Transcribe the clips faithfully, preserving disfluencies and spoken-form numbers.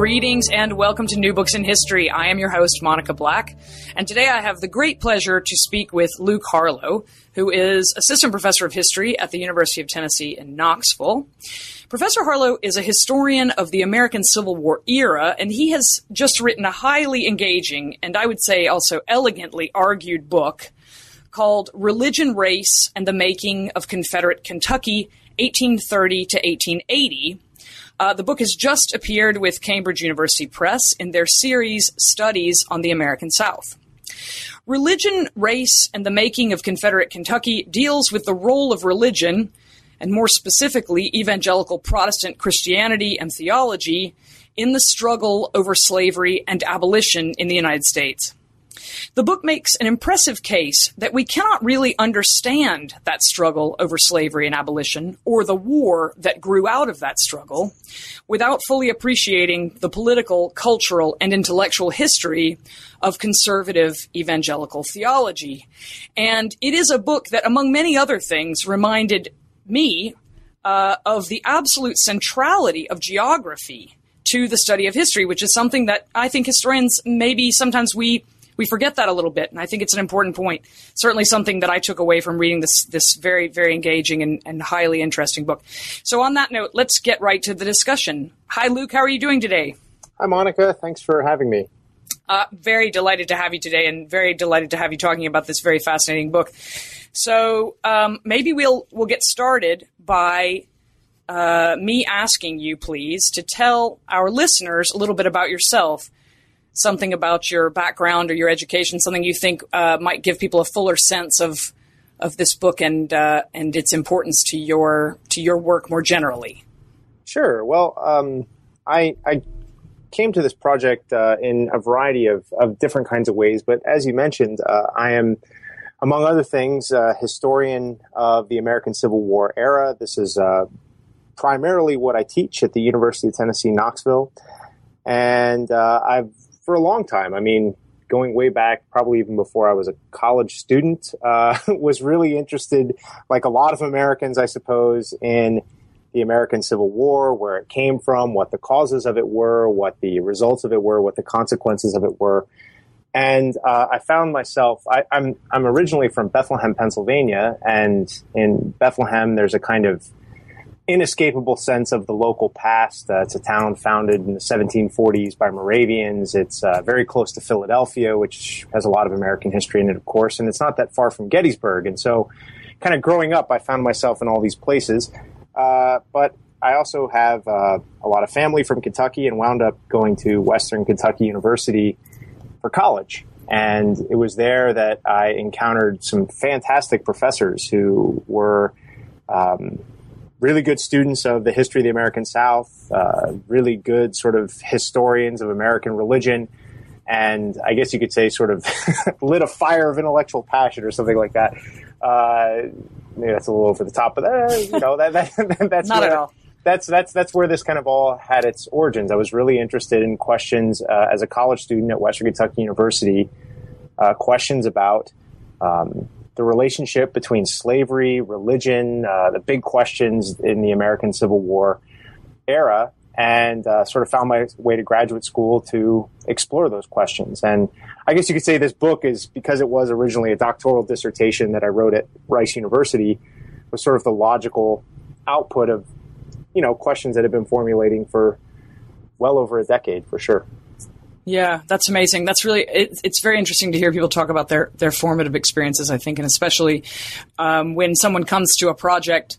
Greetings and welcome to New Books in History. I am your host, Monica Black, and today I have the great pleasure to speak with Luke Harlow, who is Assistant Professor of History at the University of Tennessee in Knoxville. Professor Harlow is a historian of the American Civil War era, and he has just written a highly engaging and I would say also elegantly argued book called Religion, Race, and the Making of Confederate Kentucky, eighteen thirty to eighteen eighty, Uh, the book has just appeared with Cambridge University Press in their series, Studies on the American South. Religion, Race, and the Making of Confederate Kentucky deals with the role of religion, and more specifically, evangelical Protestant Christianity and theology, in the struggle over slavery and abolition in the United States. The book makes an impressive case that we cannot really understand that struggle over slavery and abolition, or the war that grew out of that struggle, without fully appreciating the political, cultural, and intellectual history of conservative evangelical theology. And it is a book that, among many other things, reminded me uh, of the absolute centrality of geography to the study of history, which is something that I think historians maybe sometimes we We forget that a little bit, and I think it's an important point. Certainly something that I took away from reading this this very, very engaging and, and highly interesting book. So on that note, let's get right to the discussion. Hi, Luke. How are you doing today? Hi, Monica. Thanks for having me. Uh, very delighted to have you today, and very delighted to have you talking about this very fascinating book. So um, maybe we'll we'll get started by uh, me asking you, please, to tell our listeners a little bit about yourself, something about your background or your education, something you think uh, might give people a fuller sense of of this book and uh, and its importance to your to your work more generally. Sure. Well, um, I, I came to this project uh, in a variety of, of different kinds of ways, but as you mentioned, uh, I am, among other things, a historian of the American Civil War era. This is uh, primarily what I teach at the University of Tennessee, Knoxville, and uh, I've for a long time, I mean, going way back, probably even before I was a college student, uh, was really interested, like a lot of Americans, I suppose, in the American Civil War, where it came from, what the causes of it were, what the results of it were, what the consequences of it were. And uh, I found myself, I, I'm, I'm originally from Bethlehem, Pennsylvania, and in Bethlehem, there's a kind of inescapable sense of the local past. Uh, it's a town founded in the seventeen forties by Moravians. It's uh, very close to Philadelphia, which has a lot of American history in it, of course, and it's not that far from Gettysburg. And so kind of growing up, I found myself in all these places. Uh, but I also have uh, a lot of family from Kentucky and wound up going to Western Kentucky University for college. And it was there that I encountered some fantastic professors who were um, really good students of the history of the American South, uh, really good sort of historians of American religion, and I guess you could say sort of lit a fire of intellectual passion or something like that. Uh, maybe that's a little over the top, but uh, you know, that, that, that's not where, at all. That's that's that's where this kind of all had its origins. I was really interested in questions uh, as a college student at Western Kentucky University, uh, questions about Um, the relationship between slavery, religion, uh, the big questions in the American Civil War era, and uh, sort of found my way to graduate school to explore those questions. And I guess you could say this book is, because it was originally a doctoral dissertation that I wrote at Rice University, was sort of the logical output of, you know, questions that have been formulating for well over a decade, for sure. Yeah, that's amazing. That's really, it, it's very interesting to hear people talk about their, their formative experiences, I think, and especially um, when someone comes to a project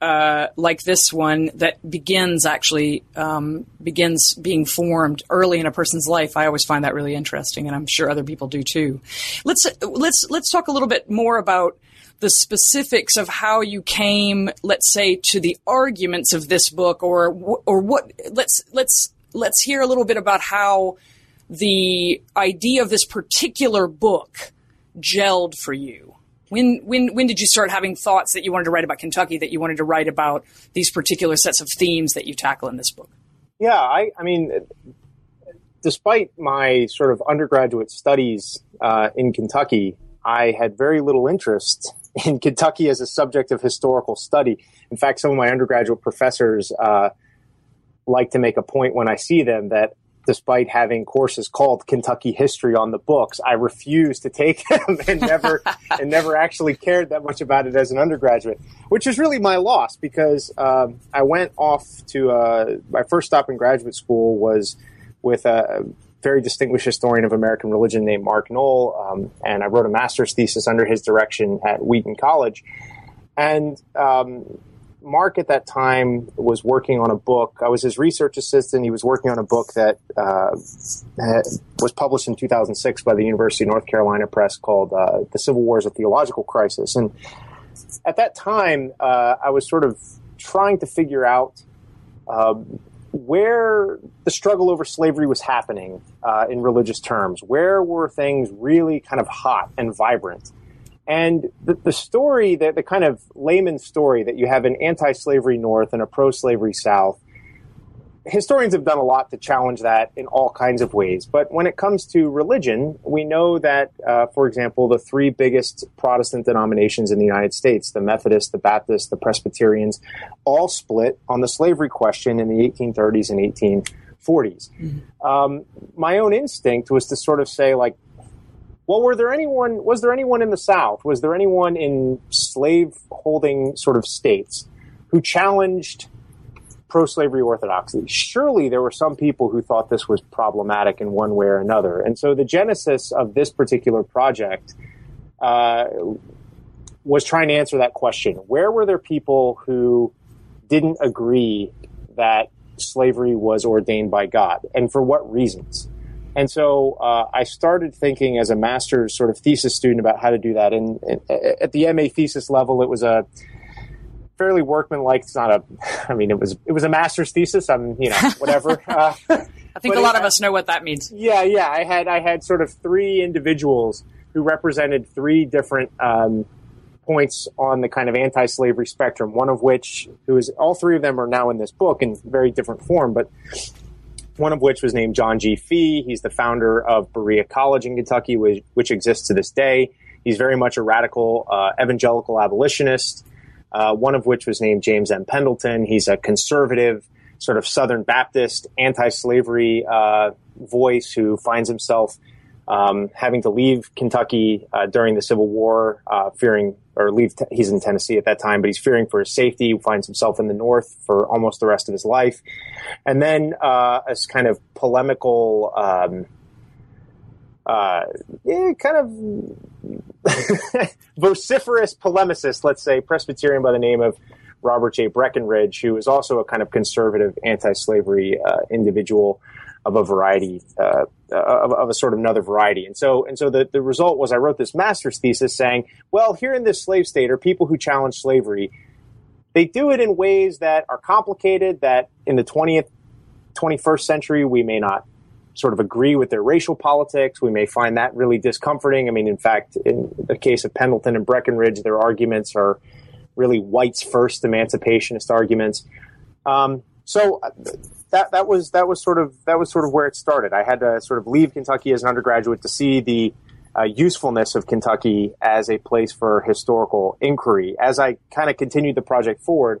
uh, like this one that begins actually, um, begins being formed early in a person's life. I always find that really interesting, and I'm sure other people do too. Let's, let's, let's talk a little bit more about the specifics of how you came, let's say, to the arguments of this book, or, or what, let's, let's, let's hear a little bit about how the idea of this particular book gelled for you. When when when did you start having thoughts that you wanted to write about Kentucky, that you wanted to write about these particular sets of themes that you tackle in this book? Yeah, I, I mean, despite my sort of undergraduate studies uh, in Kentucky, I had very little interest in Kentucky as a subject of historical study. In fact, some of my undergraduate professors uh, like to make a point when I see them that despite having courses called Kentucky History on the books, I refuse to take them and never and never actually cared that much about it as an undergraduate, which is really my loss because um, I went off to uh, my first stop in graduate school was with a very distinguished historian of American religion named Mark Knoll, um, and I wrote a master's thesis under his direction at Wheaton College. And um, Mark at that time was working on a book. I was his research assistant. He was working on a book that uh, had, was published in two thousand six by the University of North Carolina Press called uh, The Civil War as a Theological Crisis. And at that time, uh, I was sort of trying to figure out uh, where the struggle over slavery was happening uh, in religious terms. Where were things really kind of hot and vibrant? And the, the story, that the kind of layman story that you have an anti-slavery North and a pro-slavery South, historians have done a lot to challenge that in all kinds of ways. But when it comes to religion, we know that, uh, for example, the three biggest Protestant denominations in the United States, the Methodists, the Baptists, the Presbyterians, all split on the slavery question in the eighteen thirties and eighteen forties. Mm-hmm. Um, my own instinct was to sort of say, like, Well, were there anyone, was there anyone in the South? Was there anyone in slave-holding sort of states who challenged pro-slavery orthodoxy? Surely there were some people who thought this was problematic in one way or another. And so the genesis of this particular project uh, was trying to answer that question. Where were there people who didn't agree that slavery was ordained by God, and for what reasons? And so uh, I started thinking as a master's sort of thesis student about how to do that. And, and at the M A thesis level, it was a fairly workmanlike. It's not a, I mean, it was it was a master's thesis. I'm, you know, whatever. Uh, I think a lot had, of us know what that means. Yeah, yeah. I had I had sort of three individuals who represented three different um, points on the kind of anti-slavery spectrum. One of which, who is all three of them are now in this book in very different form, but. One of which was named John G. Fee. He's the founder of Berea College in Kentucky, which, which exists to this day. He's very much a radical uh, evangelical abolitionist, uh, one of which was named James M. Pendleton. He's a conservative, sort of Southern Baptist, anti-slavery uh, voice who finds himself um, having to leave Kentucky uh, during the Civil War, uh, fearing, or leave, te- he's in Tennessee at that time, but he's fearing for his safety, finds himself in the North for almost the rest of his life. And then uh, a kind of polemical, um, uh, yeah, kind of vociferous polemicist, let's say, Presbyterian by the name of Robert J. Breckinridge, who is also a kind of conservative anti-slavery uh, individual of a variety, uh, of, of a sort of another variety. And so and so the, the result was I wrote this master's thesis saying, well, here in this slave state are people who challenge slavery. They do it in ways that are complicated, that in the twentieth, twenty-first century, we may not sort of agree with their racial politics. We may find that really discomforting. I mean, in fact, in the case of Pendleton and Breckinridge, their arguments are really whites first emancipationist arguments. Um, so that that was that was sort of that was sort of where it started. I had to sort of leave Kentucky as an undergraduate to see the uh, usefulness of Kentucky as a place for historical inquiry. As I kind of continued the project forward,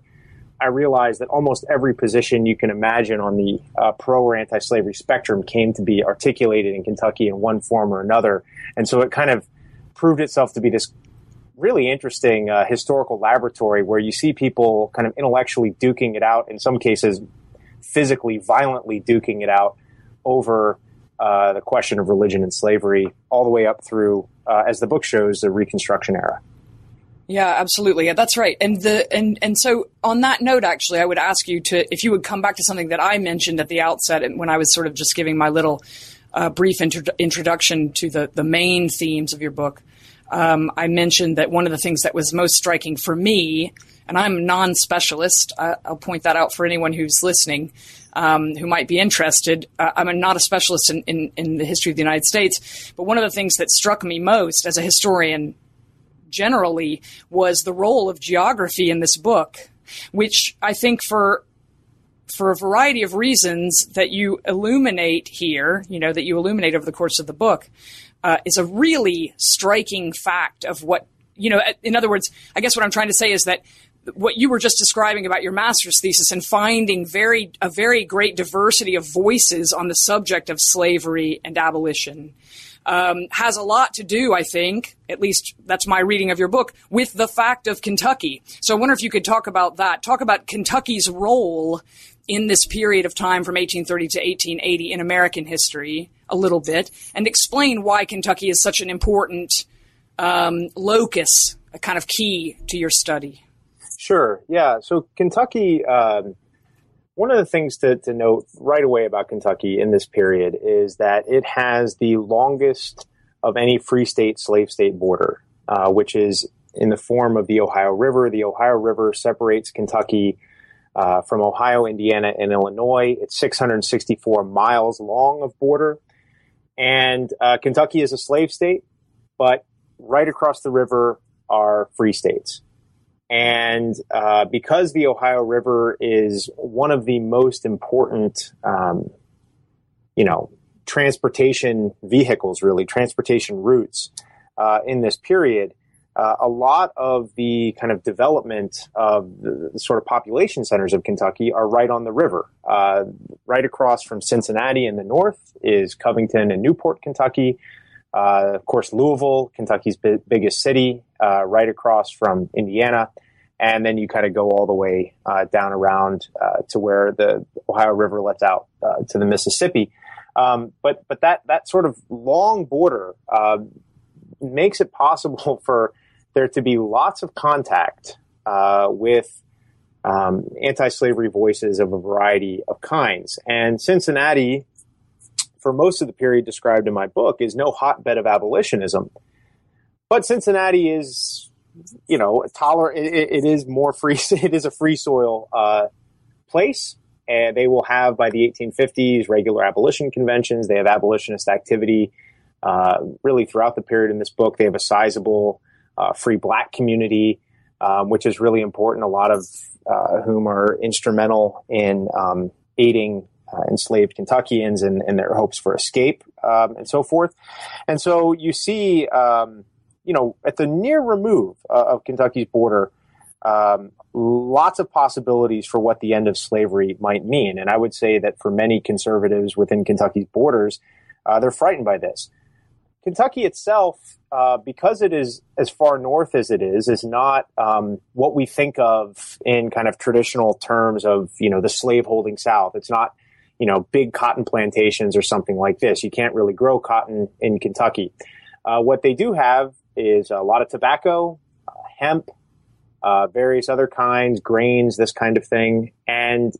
I realized that almost every position you can imagine on the uh, pro or anti-slavery spectrum came to be articulated in Kentucky in one form or another. And so it kind of proved itself to be this really interesting uh, historical laboratory where you see people kind of intellectually duking it out, in some cases physically, violently duking it out over uh, the question of religion and slavery, all the way up through, uh, as the book shows, the Reconstruction era. Yeah, absolutely. Yeah, that's right. And the and and so on that note, actually, I would ask you to, if you would come back to something that I mentioned at the outset and when I was sort of just giving my little uh, brief inter- introduction to the, the main themes of your book. Um, I mentioned that one of the things that was most striking for me, and I'm a non-specialist, uh, I'll point that out for anyone who's listening, um, who might be interested. Uh, I'm not a specialist in, in, in the history of the United States, but one of the things that struck me most as a historian generally was the role of geography in this book, which I think for for a variety of reasons that you illuminate here, you know, that you illuminate over the course of the book, uh, is a really striking fact of what, you know, in other words, I guess what I'm trying to say is that what you were just describing about your master's thesis and finding very a very great diversity of voices on the subject of slavery and abolition um, has a lot to do, I think, at least that's my reading of your book, with the fact of Kentucky. So I wonder if you could talk about that, talk about Kentucky's role in this period of time from eighteen thirty to eighteen eighty in American history a little bit, and explain why Kentucky is such an important um, locus, a kind of key to your study. Sure. Yeah. So Kentucky, um, one of the things to, to note right away about Kentucky in this period is that it has the longest of any free state slave state border, uh, which is in the form of the Ohio River. The Ohio River separates Kentucky uh, from Ohio, Indiana, and Illinois. It's six hundred sixty-four miles long of border. And uh, Kentucky is a slave state, but right across the river are free states. And uh, because the Ohio River is one of the most important, um, you know, transportation vehicles, really, transportation routes uh, in this period, uh, a lot of the kind of development of the, the sort of population centers of Kentucky are right on the river. Uh, right across from Cincinnati in the north is Covington and Newport, Kentucky. Uh, of course, Louisville, Kentucky's b- biggest city, uh, right across from Indiana. And then you kind of go all the way uh, down around uh, to where the Ohio River lets out uh, to the Mississippi. Um, but but that, that sort of long border uh, makes it possible for there to be lots of contact uh, with um, anti-slavery voices of a variety of kinds. And Cincinnati, for most of the period described in my book, is no hotbed of abolitionism. But Cincinnati is, you know, tolerant. It, it is more free. It is a free soil uh, place. And they will have, by the eighteen fifties, regular abolition conventions. They have abolitionist activity uh, really throughout the period in this book. They have a sizable uh, free black community, um, which is really important, a lot of uh, whom are instrumental in um, aiding Uh, enslaved Kentuckians and, and their hopes for escape um, and so forth. And so you see, um, you know, at the near remove uh, of Kentucky's border, um, lots of possibilities for what the end of slavery might mean. And I would say that for many conservatives within Kentucky's borders, uh, they're frightened by this. Kentucky itself, uh, because it is as far north as it is, is not um, what we think of in kind of traditional terms of, you know, the slaveholding South. It's not, you know, big cotton plantations or something like this. You can't really grow cotton in Kentucky. Uh, what they do have is a lot of tobacco, uh, hemp, uh, various other kinds, grains, this kind of thing. And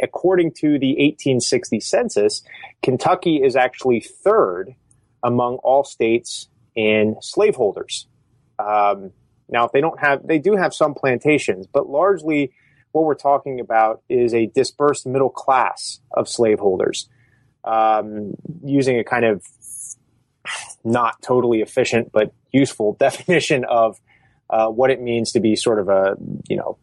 according to the eighteen sixty census, Kentucky is actually third among all states in slaveholders. Um, now, if they don't have, they do have some plantations, but largely what we're talking about is a dispersed middle class of slaveholders, um, using a kind of not totally efficient but useful definition of uh, what it means to be sort of a, you know,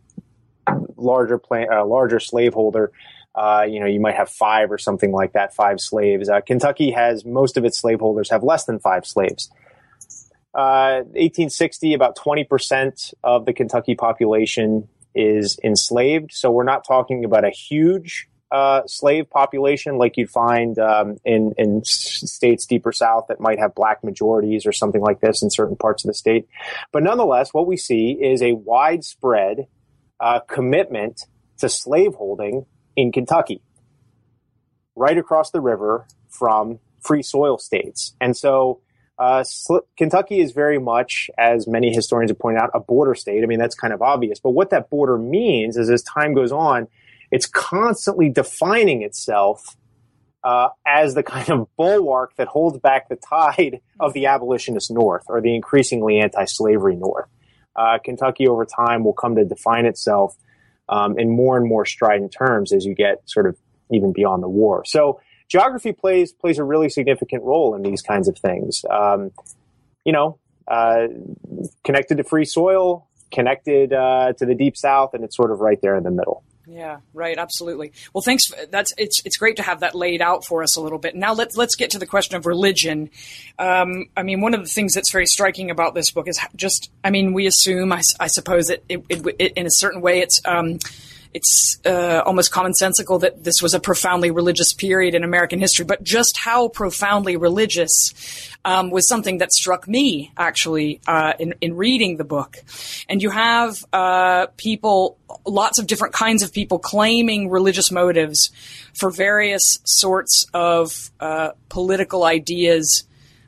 larger plant, uh, larger slaveholder. Uh, you know, you might have five or something like that, five slaves. Uh, Kentucky has most of its slaveholders have less than five slaves. Uh, eighteen sixty, about twenty percent of the Kentucky population is enslaved. So we're not talking about a huge uh, slave population like you'd find um, in, in states deeper south that might have black majorities or something like this in certain parts of the state. But nonetheless, what we see is a widespread uh, commitment to slaveholding in Kentucky, right across the river from free soil states. And so Uh, sl- Kentucky is very much, as many historians have pointed out, a border state. I mean, that's kind of obvious. But what that border means is as time goes on, it's constantly defining itself uh, as the kind of bulwark that holds back the tide of the abolitionist North or the increasingly anti-slavery North. Uh, Kentucky over time will come to define itself um, in more and more strident terms as you get sort of even beyond the war. So geography plays plays a really significant role in these kinds of things. Um, you know, uh, connected to free soil, connected uh, to the Deep South, and it's sort of right there in the middle. Yeah, right. Absolutely. Well, thanks. For, that's it's it's great to have that laid out for us a little bit. Now let's let's get to the question of religion. Um, I mean, one of the things that's very striking about this book is just, I mean, we assume, I, I suppose, that it, it, it in a certain way, it's um, it's uh, almost commonsensical that this was a profoundly religious period in American history. But just how profoundly religious um, was something that struck me actually uh, in in reading the book. And you have uh, people. Lots of different kinds of people claiming religious motives for various sorts of uh, political ideas,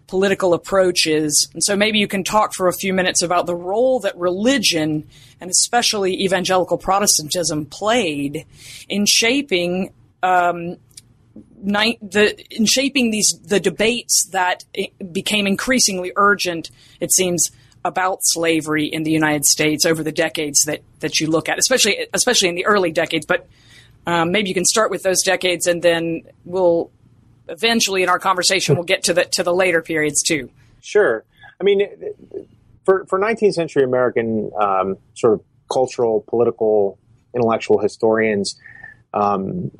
political approaches. And so maybe you can talk for a few minutes about the role that religion, and especially evangelical Protestantism, played in shaping um, ni- the in shaping these the debates that became increasingly urgent, it seems, about slavery in the United States over the decades that, that you look at, especially especially in the early decades. But um, maybe you can start with those decades, and then we'll eventually in our conversation we'll get to the to the later periods too. Sure. I mean, for for nineteenth century American um, sort of cultural, political, intellectual historians, um,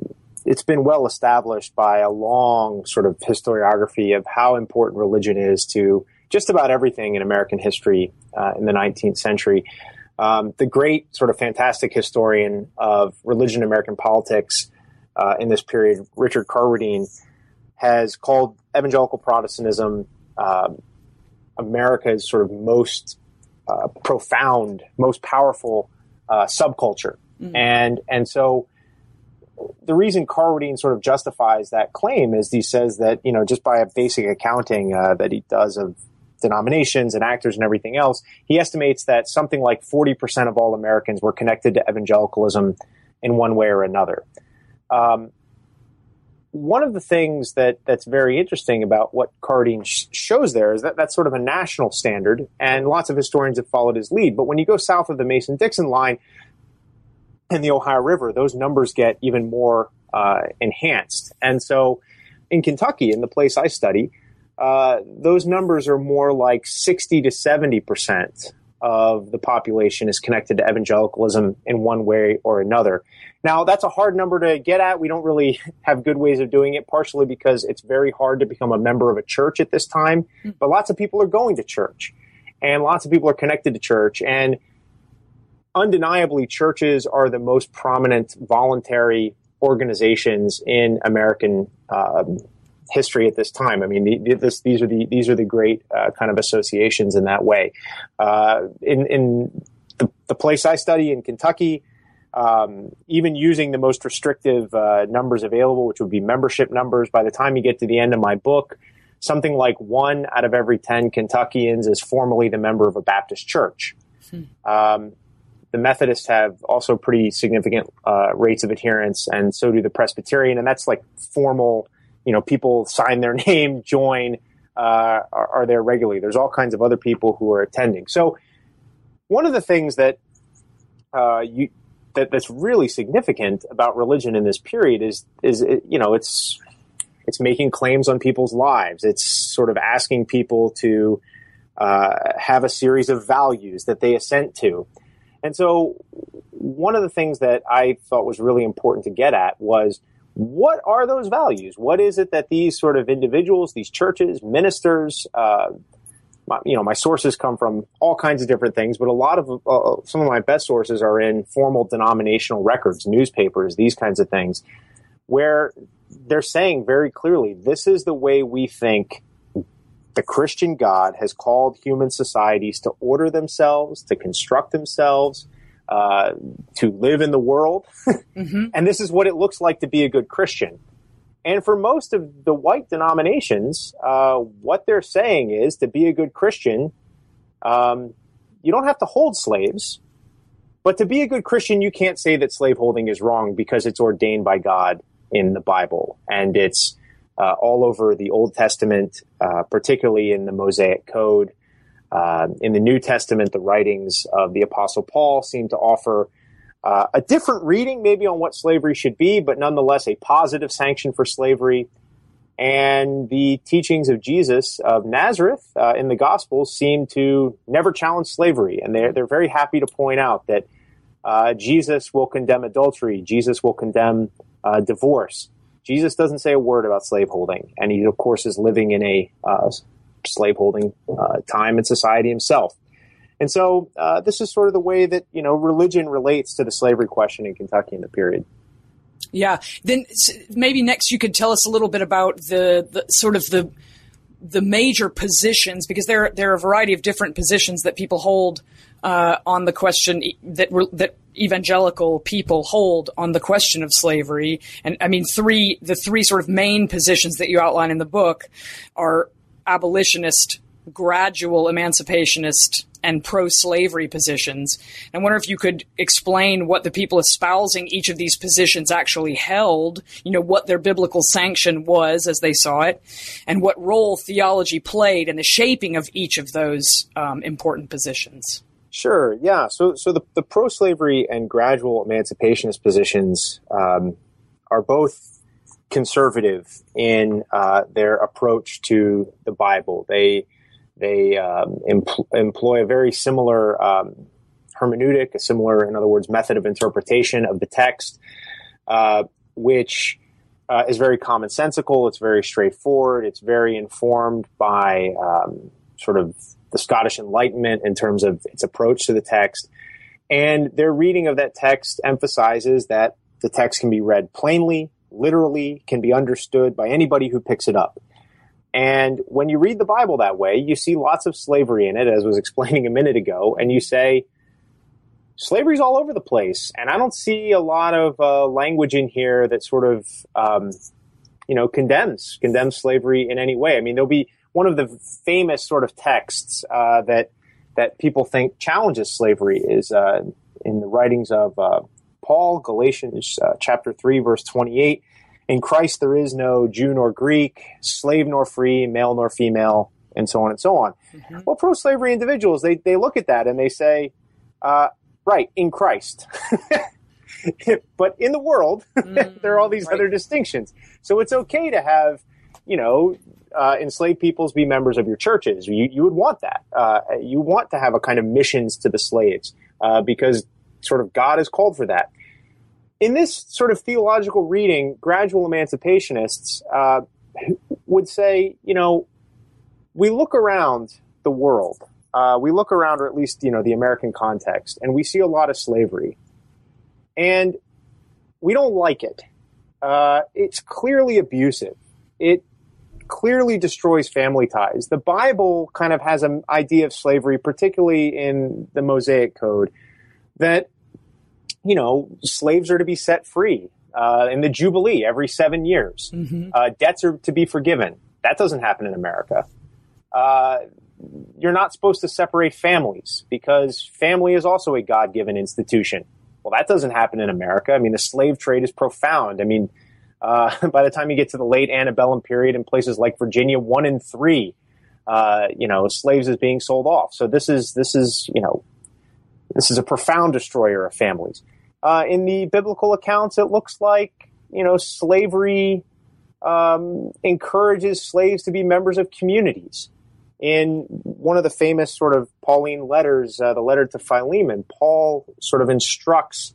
it's been well established by a long sort of historiography of how important religion is to just about everything in American history uh, in the nineteenth century. Um, the great sort of fantastic historian of religion in American politics uh, in this period, Richard Carwardine, has called evangelical Protestantism uh, America's sort of most uh, profound, most powerful uh, subculture. Mm-hmm. And, and so the reason Carwardine sort of justifies that claim is he says that, you know, just by a basic accounting uh, that he does of denominations and actors and everything else, he estimates that something like forty percent of all Americans were connected to evangelicalism in one way or another. Um, one of the things that that's very interesting about what Carwardine sh- shows there is that that's sort of a national standard, and lots of historians have followed his lead. But when you go south of the Mason-Dixon line and the Ohio River, those numbers get even more uh, enhanced. And so in Kentucky, in the place I study, Uh, those numbers are more like sixty to seventy percent of the population is connected to evangelicalism in one way or another. Now, that's a hard number to get at. We don't really have good ways of doing it, partially because it's very hard to become a member of a church at this time. But lots of people are going to church, and lots of people are connected to church. And undeniably, churches are the most prominent voluntary organizations in American uh history at this time. I mean, the, this, these are the these are the great uh, kind of associations in that way. Uh, in in the, the place I study in Kentucky, um, even using the most restrictive uh, numbers available, which would be membership numbers, by the time you get to the end of my book, something like one out of every ten Kentuckians is formally the member of a Baptist church. Hmm. Um, the Methodists have also pretty significant uh, rates of adherence, and so do the Presbyterian, and that's like formal. You know, people sign their name, join, uh, are, are there regularly. There's all kinds of other people who are attending. So one of the things that uh, you that, that's really significant about religion in this period is is it, you know it's it's making claims on people's lives. It's sort of asking people to uh, have a series of values that they assent to. And so one of the things that I thought was really important to get at was, what are those values? What is it that these sort of individuals, these churches, ministers, uh, my, you know, my sources come from all kinds of different things, but a lot of, uh, some of my best sources are in formal denominational records, newspapers, these kinds of things, where they're saying very clearly, this is the way we think the Christian God has called human societies to order themselves, to construct themselves, Uh, to live in the world. Mm-hmm. And this is what it looks like to be a good Christian. And for most of the white denominations, uh, what they're saying is to be a good Christian, um, you don't have to hold slaves, but to be a good Christian, you can't say that slaveholding is wrong because it's ordained by God in the Bible. And it's uh, all over the Old Testament, uh, particularly in the Mosaic Code. Uh, in the New Testament, the writings of the Apostle Paul seem to offer Uh, a different reading maybe on what slavery should be, but nonetheless a positive sanction for slavery. And the teachings of Jesus of Nazareth uh, in the Gospels seem to never challenge slavery. And they're, they're very happy to point out that uh, Jesus will condemn adultery. Jesus will condemn uh, divorce. Jesus doesn't say a word about slaveholding. And he, of course, is living in a uh, slaveholding uh, time and society himself. And so uh, this is sort of the way that, you know, religion relates to the slavery question in Kentucky in the period. Yeah. Then maybe next you could tell us a little bit about the, the sort of the the major positions, because there there are a variety of different positions that people hold uh, on the question that that evangelical people hold on the question of slavery. And I mean, three the three sort of main positions that you outline in the book are abolitionist, gradual emancipationist, and pro-slavery positions. I wonder if you could explain what the people espousing each of these positions actually held, you know, what their biblical sanction was as they saw it, and what role theology played in the shaping of each of those um, important positions. Sure, yeah. So so the, the pro-slavery and gradual emancipationist positions um, are both conservative in uh, their approach to the Bible. They They um, empl- employ a very similar um, hermeneutic, a similar, in other words, method of interpretation of the text, uh, which uh, is very commonsensical. It's very straightforward. It's very informed by um, sort of the Scottish Enlightenment in terms of its approach to the text. And their reading of that text emphasizes that the text can be read plainly, literally, can be understood by anybody who picks it up. And when you read the Bible that way, you see lots of slavery in it, as I was explaining a minute ago, and you say, slavery's all over the place, and I don't see a lot of uh, language in here that sort of, um, you know, condemns condemns slavery in any way. I mean, there'll be one of the famous sort of texts uh, that that people think challenges slavery is uh, in the writings of uh, Paul, Galatians uh, chapter three, verse twenty-eight. In Christ, there is no Jew nor Greek, slave nor free, male nor female, and so on and so on. Mm-hmm. Well, pro-slavery individuals, they they look at that and they say, uh, right, in Christ. But in the world, mm, there are all these right. other distinctions. So it's okay to have, you know, uh, enslaved peoples be members of your churches. You, you would want that. Uh, you want to have a kind of missions to the slaves uh, because sort of God has called for that. In this sort of theological reading, gradual emancipationists uh, would say, you know, we look around the world, uh, we look around, or at least, you know, the American context, and we see a lot of slavery. And we don't like it. Uh, it's clearly abusive. It clearly destroys family ties. The Bible kind of has an idea of slavery, particularly in the Mosaic Code, that you know, slaves are to be set free uh, in the Jubilee every seven years. Mm-hmm. Uh, debts are to be forgiven. That doesn't happen in America. Uh, you're not supposed to separate families because family is also a God-given institution. Well, that doesn't happen in America. I mean, the slave trade is profound. I mean, uh, by the time you get to the late antebellum period in places like Virginia, one in three, uh, you know, slaves is being sold off. So this is, this is, you know, this is a profound destroyer of families. Uh, in the biblical accounts, it looks like, you know, slavery um, encourages slaves to be members of communities. In one of the famous sort of Pauline letters, uh, the letter to Philemon, Paul sort of instructs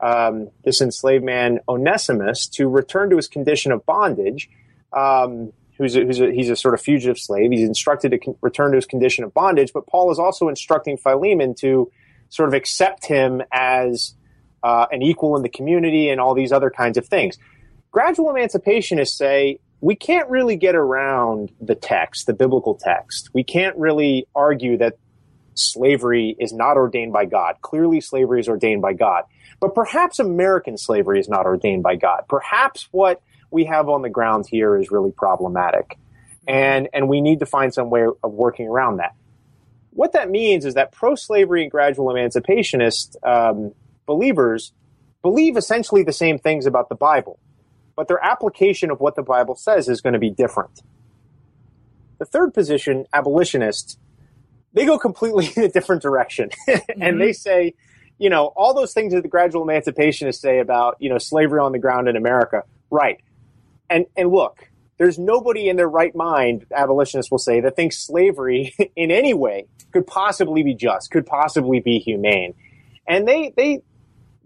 um, this enslaved man, Onesimus, to return to his condition of bondage, um, who's, a, who's a, he's a sort of fugitive slave. He's instructed to con- return to his condition of bondage, but Paul is also instructing Philemon to sort of accept him as uh, an equal in the community and all these other kinds of things. Gradual emancipationists say, we can't really get around the text, the biblical text. We can't really argue that slavery is not ordained by God. Clearly, slavery is ordained by God. But perhaps American slavery is not ordained by God. Perhaps what we have on the ground here is really problematic. And, and we need to find some way of working around that. What that means is that pro-slavery and gradual emancipationist um, believers believe essentially the same things about the Bible, but their application of what the Bible says is going to be different. The third position, abolitionists, they go completely in a different direction. Mm-hmm. And they say, you know, all those things that the gradual emancipationists say about, you know, slavery on the ground in America. Right. And and look, there's nobody in their right mind, abolitionists will say, that thinks slavery in any way could possibly be just, could possibly be humane. And they they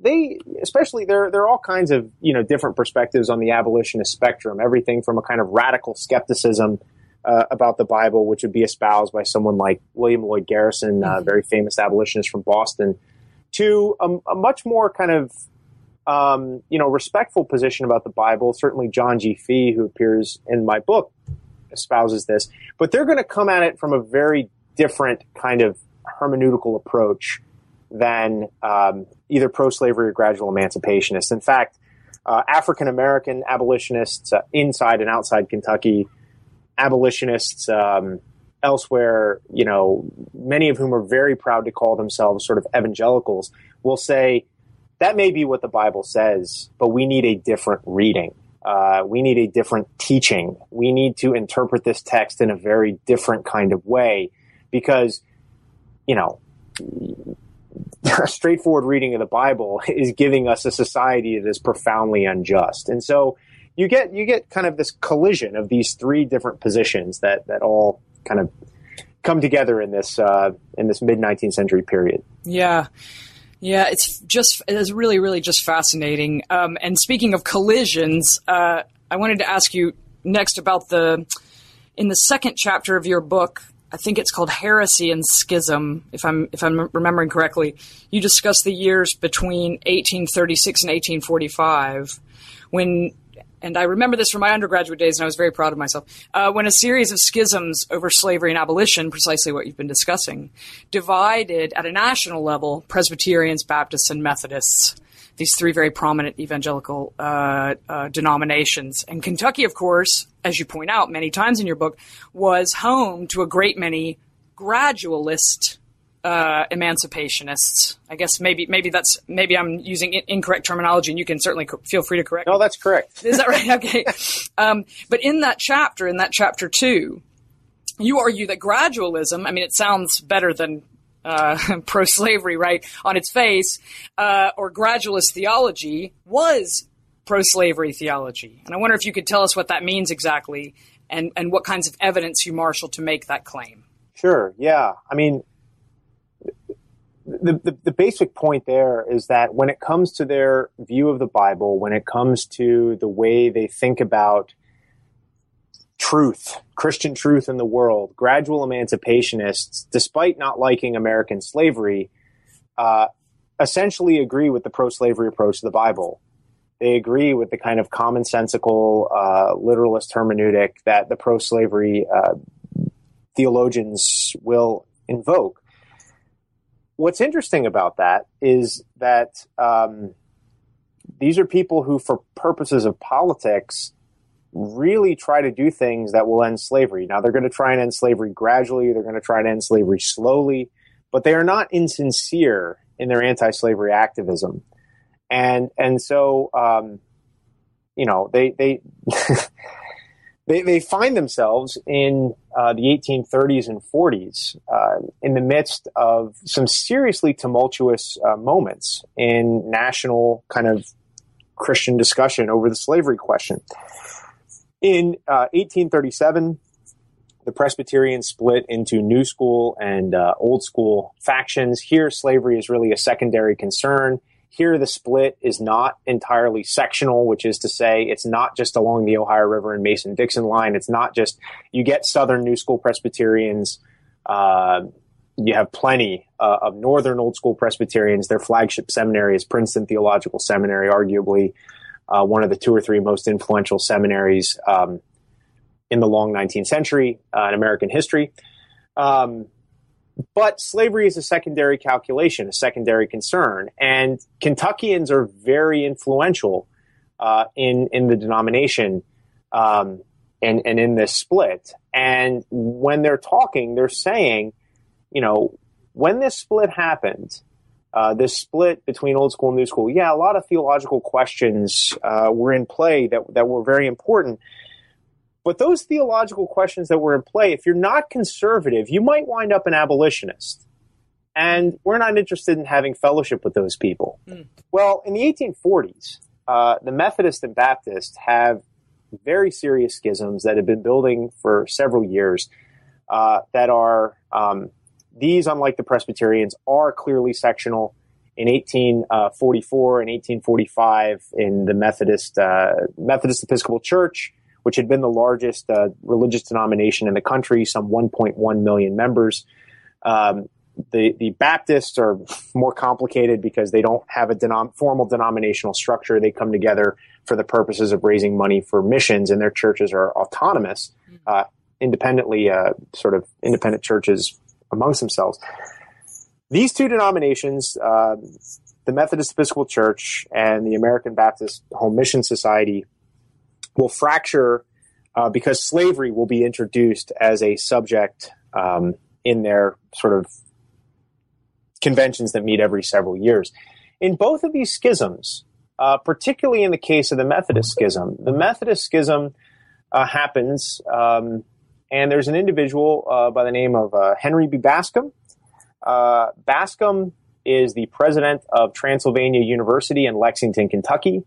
they especially there there are all kinds of, you know, different perspectives on the abolitionist spectrum, everything from a kind of radical skepticism Uh, about the Bible, which would be espoused by someone like William Lloyd Garrison, a uh, very famous abolitionist from Boston, to a, a much more kind of, um, you know, respectful position about the Bible. Certainly John G. Fee, who appears in my book, espouses this. But they're going to come at it from a very different kind of hermeneutical approach than um, either pro-slavery or gradual emancipationists. In fact, uh, African-American abolitionists uh, inside and outside Kentucky, abolitionists um, elsewhere, you know, many of whom are very proud to call themselves sort of evangelicals, will say that may be what the Bible says, but we need a different reading. Uh, we need a different teaching. We need to interpret this text in a very different kind of way because, you know, a straightforward reading of the Bible is giving us a society that is profoundly unjust. And so You get you get kind of this collision of these three different positions that, that all kind of come together in this uh, in this mid-nineteenth century period. Yeah, yeah, it's just it's really really just fascinating. Um, and speaking of collisions, uh, I wanted to ask you next about the in the second chapter of your book. I think it's called Heresy and Schism, if I'm if I'm remembering correctly. You discuss the years between eighteen thirty-six and eighteen forty-five when. And I remember this from my undergraduate days, and I was very proud of myself, uh, when a series of schisms over slavery and abolition, precisely what you've been discussing, divided at a national level Presbyterians, Baptists, and Methodists, these three very prominent evangelical uh, uh, denominations. And Kentucky, of course, as you point out many times in your book, was home to a great many gradualist uh, emancipationists. I guess maybe maybe that's maybe I'm using in- incorrect terminology, and you can certainly co- feel free to correct me. No, that's correct. Is that right? Okay. Um, but in that chapter, in that chapter two, you argue that gradualism, I mean, it sounds better than uh, pro-slavery, right, on its face, uh, or gradualist theology was pro-slavery theology. And I wonder if you could tell us what that means exactly and, and what kinds of evidence you marshal to make that claim. Sure, yeah. I mean, The, the, the basic point there is that when it comes to their view of the Bible, when it comes to the way they think about truth, Christian truth in the world, gradual emancipationists, despite not liking American slavery, uh, essentially agree with the pro-slavery approach to the Bible. They agree with the kind of commonsensical, uh, literalist hermeneutic that the pro-slavery uh, theologians will invoke. What's interesting about that is that um, these are people who, for purposes of politics, really try to do things that will end slavery. Now, they're going to try and end slavery gradually. They're going to try and end slavery slowly. But they are not insincere in their anti-slavery activism. And and so, um, you know, they they, they they find themselves in Uh, the eighteen thirties and forties, uh, in the midst of some seriously tumultuous uh, moments in national kind of Christian discussion over the slavery question. In uh, eighteen thirty-seven, the Presbyterians split into New School and uh, Old School factions. Here, slavery is really a secondary concern. Here, the split is not entirely sectional, which is to say it's not just along the Ohio River and Mason-Dixon line. It's not just you get Southern New School Presbyterians. Uh, you have plenty uh, of Northern Old School Presbyterians. Their flagship seminary is Princeton Theological Seminary, arguably uh, one of the two or three most influential seminaries um, in the long nineteenth century uh, in American history. Um But slavery is a secondary calculation, a secondary concern. And Kentuckians are very influential uh, in, in the denomination um, and, and in this split. And when they're talking, they're saying, you know, when this split happened, uh, this split between Old School and New School, yeah, a lot of theological questions uh, were in play that, that were very important. But those theological questions that were in play, if you're not conservative, you might wind up an abolitionist. and we're not interested in having fellowship with those people. Mm. Well, in the eighteen forties, uh, the Methodists and Baptists have very serious schisms that have been building for several years uh, that are, um, these, unlike the Presbyterians, are clearly sectional. In eighteen forty-four and eighteen forty-five, in the Methodist uh, Methodist Episcopal Church, which had been the largest uh, religious denomination in the country, some one point one million members. Um, the, the Baptists are more complicated because they don't have a denom- formal denominational structure. They come together for the purposes of raising money for missions, and their churches are autonomous, uh, independently, uh, sort of independent churches amongst themselves. These two denominations, uh, the Methodist Episcopal Church and the American Baptist Home Mission Society, will fracture uh, because slavery will be introduced as a subject um, in their sort of conventions that meet every several years. In both of these schisms, uh, particularly in the case of the Methodist schism, the Methodist schism uh, happens, um, and there's an individual uh, by the name of uh, Henry B. Bascom. Uh, Bascom is the president of Transylvania University in Lexington, Kentucky.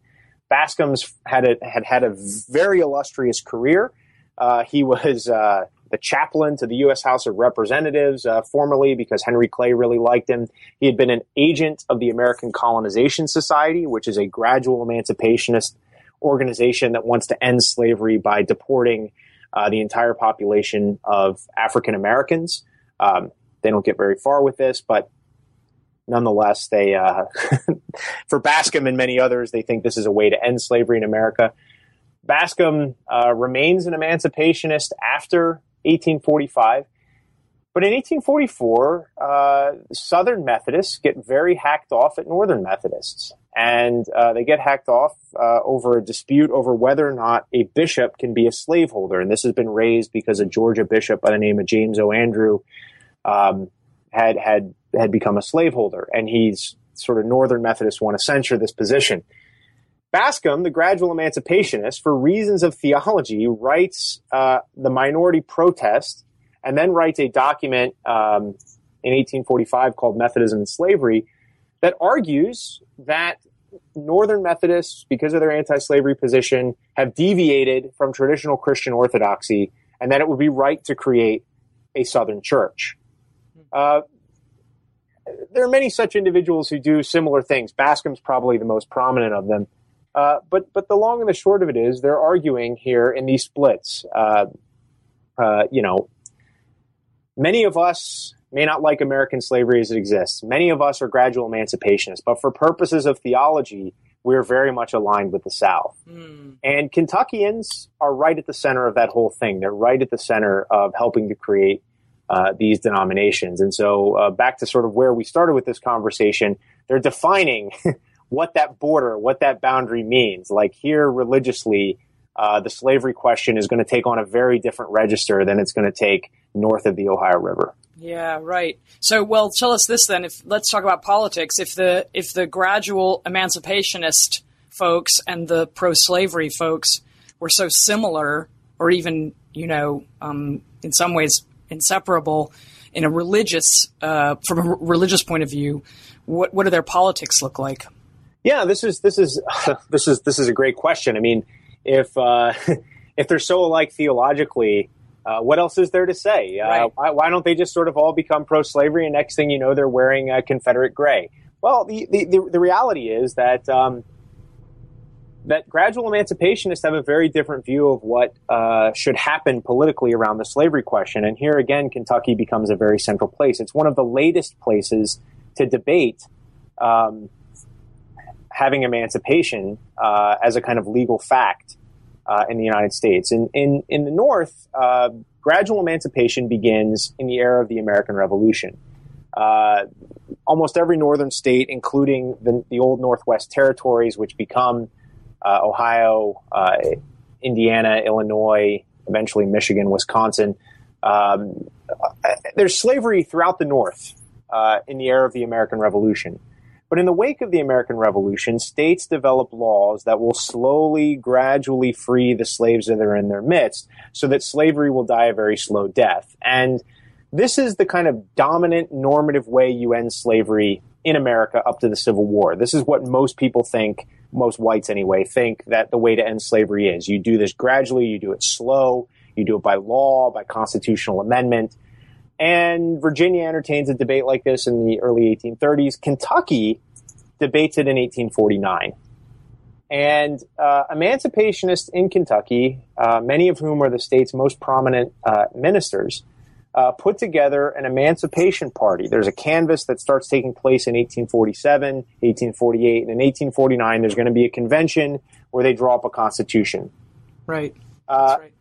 Bascom's had a, had had a very illustrious career. Uh, he was uh, the chaplain to the U S House of Representatives uh, formerly because Henry Clay really liked him. He had been an agent of the American Colonization Society, which is a gradual emancipationist organization that wants to end slavery by deporting uh, the entire population of African Americans. Um, They don't get very far with this, but nonetheless, they uh, for Bascom and many others, they think this is a way to end slavery in America. Bascom uh, remains an emancipationist after eighteen forty-five. But in eighteen forty-four, uh, Southern Methodists get very hacked off at Northern Methodists. And uh, they get hacked off uh, over a dispute over whether or not a bishop can be a slaveholder. And this has been raised because a Georgia bishop by the name of James O. Andrew Um, had had had become a slaveholder, and he's sort of Northern Methodists want to censure this position. Bascom, the gradual emancipationist, for reasons of theology, writes uh, the minority protest, and then writes a document um, in eighteen forty-five called Methodism and Slavery that argues that Northern Methodists, because of their anti-slavery position, have deviated from traditional Christian orthodoxy, and that it would be right to create a Southern church. Uh, there are many such individuals who do similar things. Bascom's probably the most prominent of them. Uh, but but the long and the short of it is they're arguing here in these splits. Uh, uh, you know, many of us may not like American slavery as it exists. Many of us are gradual emancipationists. But for purposes of theology, we're very much aligned with the South. Mm. And Kentuckians are right at the center of that whole thing. They're right at the center of helping to create Uh, these denominations. And so uh, back to sort of where we started with this conversation, they're defining what that border, what that boundary means. Like here religiously, uh, the slavery question is going to take on a very different register than it's going to take north of the Ohio River. Yeah, right. So, well, tell us this then. If let's talk about politics. If the if the gradual emancipationist folks and the pro-slavery folks were so similar, or even, you know, um, in some ways inseparable in a religious, uh, from a r- religious point of view, what what do their politics look like? Yeah, this is this is uh, this is this is a great question. I mean, if uh, if they're so alike theologically, uh, what else is there to say? Uh, right. why, why don't they just sort of all become pro-slavery, and next thing you know, they're wearing a Confederate gray? Well, the the, the, the reality is that um, that gradual emancipationists have a very different view of what uh, should happen politically around the slavery question. And here again, Kentucky becomes a very central place. It's one of the latest places to debate um, having emancipation uh, as a kind of legal fact uh, in the United States. In, in, in the North, uh, gradual emancipation begins in the era of the American Revolution. Uh, almost every northern state, including the, the old Northwest territories, which become Uh, Ohio, uh, Indiana, Illinois, eventually Michigan, Wisconsin. Um, there's slavery throughout the North uh, in the era of the American Revolution. But in the wake of the American Revolution, states develop laws that will slowly, gradually free the slaves that are in their midst so that slavery will die a very slow death. And This is the kind of dominant normative way you end slavery in America up to the Civil War. This is what most people think, most whites anyway, think that the way to end slavery is. You do this gradually, you do it slow, you do it by law, by constitutional amendment. And Virginia entertains a debate like this in the early eighteen thirties. Kentucky debates it in eighteen forty-nine. And uh, emancipationists in Kentucky, uh, many of whom are the state's most prominent uh, ministers, Uh, put together an emancipation party. There's a canvass that starts taking place in eighteen forty-seven, eighteen forty-eight, and in eighteen forty-nine there's going to be a convention where they draw up a constitution. Right. That's uh, right.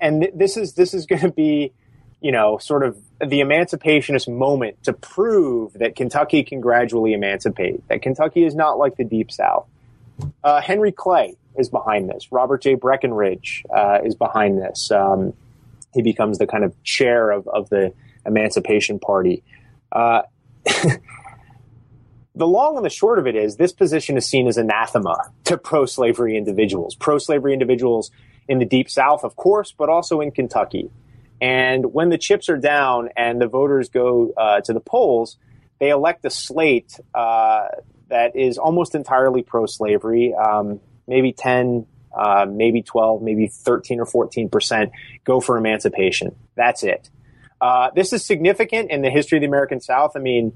And th- this is this is going to be, you know, sort of the emancipationist moment to prove that Kentucky can gradually emancipate, that Kentucky is not like the Deep South. Uh, Henry Clay is behind this. Robert J. Breckinridge uh, is behind this. Um He becomes the kind of chair of, of the Emancipation Party. Uh, the long and the short of it is this position is seen as anathema to pro-slavery individuals. Pro-slavery individuals in the Deep South, of course, but also in Kentucky. And when the chips are down and the voters go uh, to the polls, they elect a slate uh, that is almost entirely pro-slavery, um, maybe ten Uh, maybe twelve, maybe thirteen or fourteen percent go for emancipation. That's it. Uh, this is significant in the history of the American South. I mean,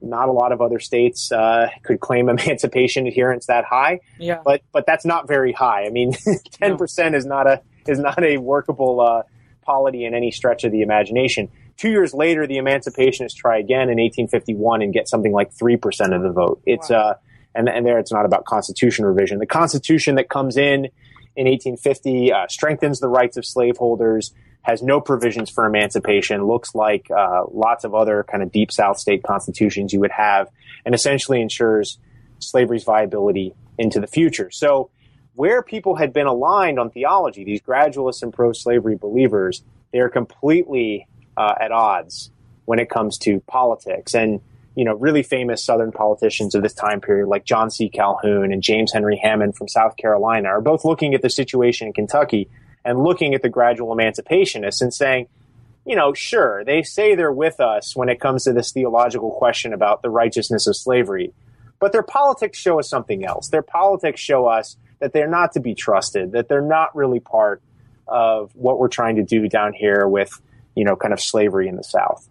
not a lot of other states uh, could claim emancipation adherence that high. Yeah. But but that's not very high. I mean, ten percent no. is not a is not a workable uh, polity in any stretch of the imagination. Two years later, the emancipationists try again in eighteen fifty-one and get something like three percent of the vote. It's a wow. uh, And, and there it's not about Constitution revision. The Constitution that comes in in eighteen fifty uh, strengthens the rights of slaveholders, has no provisions for emancipation, looks like uh, lots of other kind of Deep South state constitutions you would have, and essentially ensures slavery's viability into the future. So where people had been aligned on theology, these gradualists and pro-slavery believers, they are completely uh, at odds when it comes to politics. And you know, really famous Southern politicians of this time period, like John C. Calhoun and James Henry Hammond from South Carolina, are both looking at the situation in Kentucky and looking at the gradual emancipationists and saying, you know, sure, they say they're with us when it comes to this theological question about the righteousness of slavery, but their politics show us something else. Their politics show us that they're not to be trusted, that they're not really part of what we're trying to do down here with, you know, kind of slavery in the South.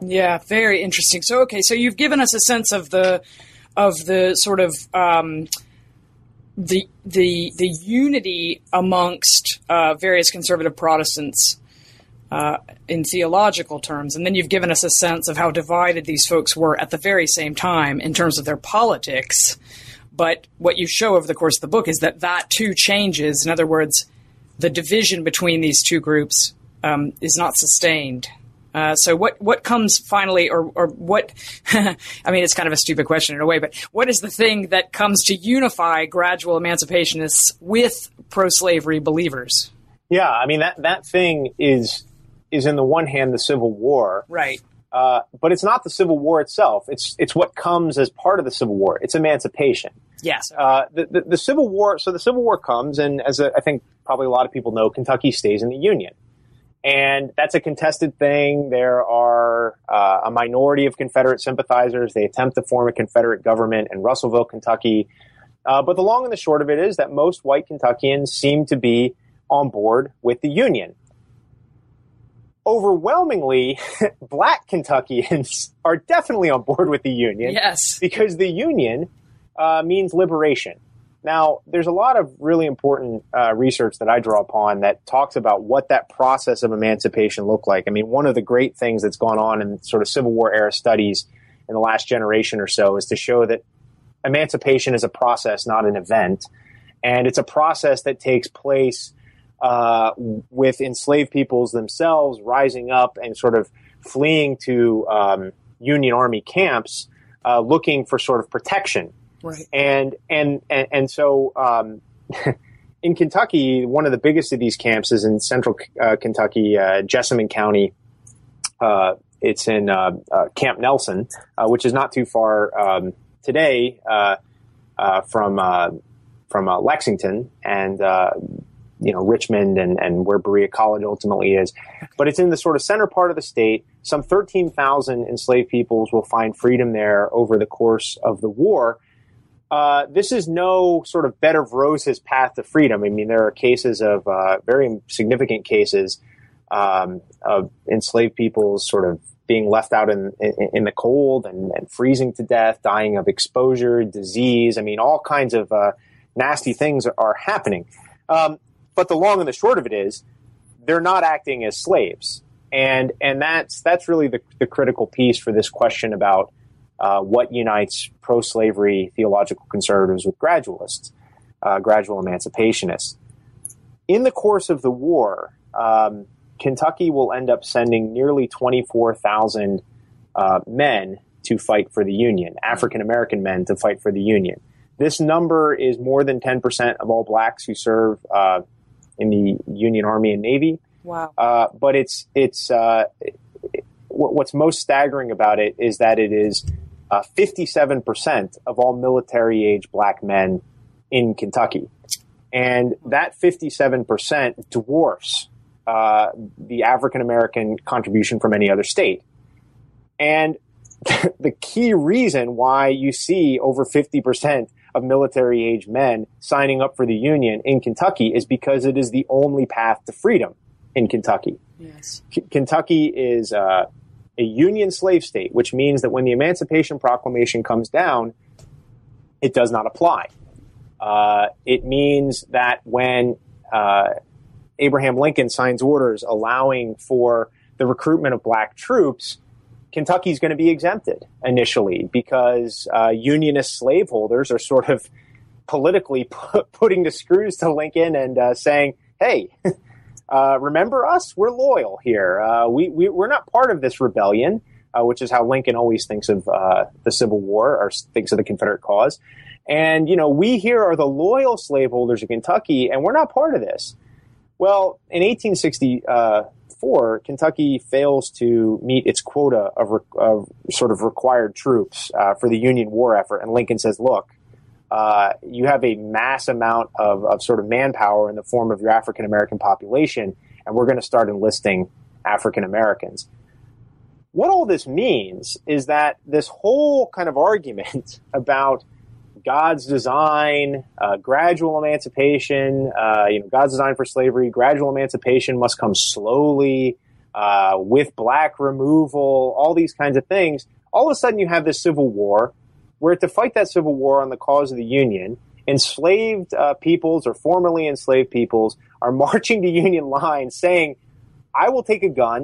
Yeah, very interesting. So, okay, so you've given us a sense of the, of the sort of um, the the the unity amongst uh, various conservative Protestants uh, in theological terms, and then you've given us a sense of how divided these folks were at the very same time in terms of their politics. But what you show over the course of the book is that that too changes. In other words, the division between these two groups um, is not sustained. Uh, so what, what comes finally, or, or what, I mean, it's kind of a stupid question in a way, but what is the thing that comes to unify gradual emancipationists with pro-slavery believers? Yeah, I mean, that, that thing is, is in the one hand, the Civil War. Right. Uh, but it's not the Civil War itself. It's, it's what comes as part of the Civil War. It's emancipation. Yes. Uh, the, the, the Civil War, so the Civil War comes, and as a, I think probably a lot of people know, Kentucky stays in the Union. And that's a contested thing. There are uh, a minority of Confederate sympathizers. They attempt to form a Confederate government in Russellville, Kentucky. Uh, but the long and the short of it is that most white Kentuckians seem to be on board with the Union. Overwhelmingly, black Kentuckians are definitely on board with the Union. Yes. Because the Union uh, means liberation. Now, there's a lot of really important uh, research that I draw upon that talks about what that process of emancipation looked like. I mean, one of the great things that's gone on in sort of Civil War era studies in the last generation or so is to show that emancipation is a process, not an event. And it's a process that takes place uh, with enslaved peoples themselves rising up and sort of fleeing to um, Union Army camps uh, looking for sort of protection. Right. And, and, and, and so, um, in Kentucky, one of the biggest of these camps is in central uh, Kentucky, uh, Jessamine County. Uh, it's in, uh, uh Camp Nelson, uh, which is not too far, um, today, uh, uh, from, uh, from, uh, Lexington. And, uh, you know, Richmond and, and where Berea College ultimately is. But it's in the sort of center part of the state. Some thirteen thousand enslaved peoples will find freedom there over the course of the war. Uh, this is no sort of bed of roses path to freedom. I mean, there are cases of uh, very significant cases um, of enslaved peoples sort of being left out in in, in the cold and, and freezing to death, dying of exposure, disease. I mean, all kinds of uh, nasty things are, are happening. Um, but the long and the short of it is they're not acting as slaves. And and that's that's really the, the critical piece for this question about Uh, what unites pro-slavery theological conservatives with gradualists, uh, gradual emancipationists. In the course of the war, um, Kentucky will end up sending nearly twenty-four thousand uh, men to fight for the Union, African-American men to fight for the Union. This number is more than ten percent of all blacks who serve uh, in the Union Army and Navy. Wow. Uh, but it's it's uh, it, what's most staggering about it is that it is Uh, fifty-seven percent of all military-age black men in Kentucky. And that fifty-seven percent dwarfs uh, the African-American contribution from any other state. And the key reason why you see over fifty percent of military-age men signing up for the Union in Kentucky is because it is the only path to freedom in Kentucky. Yes. K- Kentucky is... Uh, a Union slave state, which means that when the Emancipation Proclamation comes down, it does not apply. Uh, it means that when uh, Abraham Lincoln signs orders allowing for the recruitment of black troops, Kentucky's going to be exempted initially because uh, Unionist slaveholders are sort of politically p- putting the screws to Lincoln and uh, saying, hey, Uh, remember us? We're loyal here. Uh, we, we, we're not part of this rebellion, uh, which is how Lincoln always thinks of uh, the Civil War or thinks of the Confederate cause. And, you know, we here are the loyal slaveholders of Kentucky, and we're not part of this. Well, in eighteen sixty-four, Kentucky fails to meet its quota of, re- of sort of required troops uh, for the Union war effort. And Lincoln says, look, Uh, you have a mass amount of, of sort of manpower in the form of your African-American population, and we're going to start enlisting African-Americans. What all this means is that this whole kind of argument about God's design, uh, gradual emancipation, uh, you know, God's design for slavery, gradual emancipation must come slowly, uh, with black removal, all these kinds of things. All of a sudden you have this Civil War, where to fight that Civil War on the cause of the Union, enslaved uh, peoples or formerly enslaved peoples are marching to Union lines saying, I will take a gun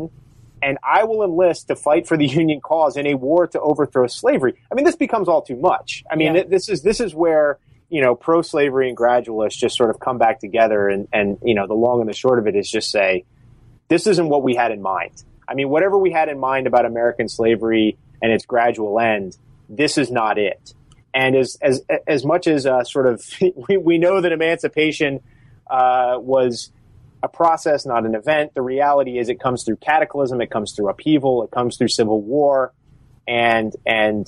and I will enlist to fight for the Union cause in a war to overthrow slavery. I mean, this becomes all too much. I mean, yeah. th- this is this is where, you know, pro-slavery and gradualists just sort of come back together and, and, you know, the long and the short of it is just say, this isn't what we had in mind. I mean, whatever we had in mind about American slavery and its gradual end, this is not it. And as as as much as uh, sort of we, we know that emancipation uh, was a process, not an event, the reality is it comes through cataclysm, it comes through upheaval, it comes through civil war, and and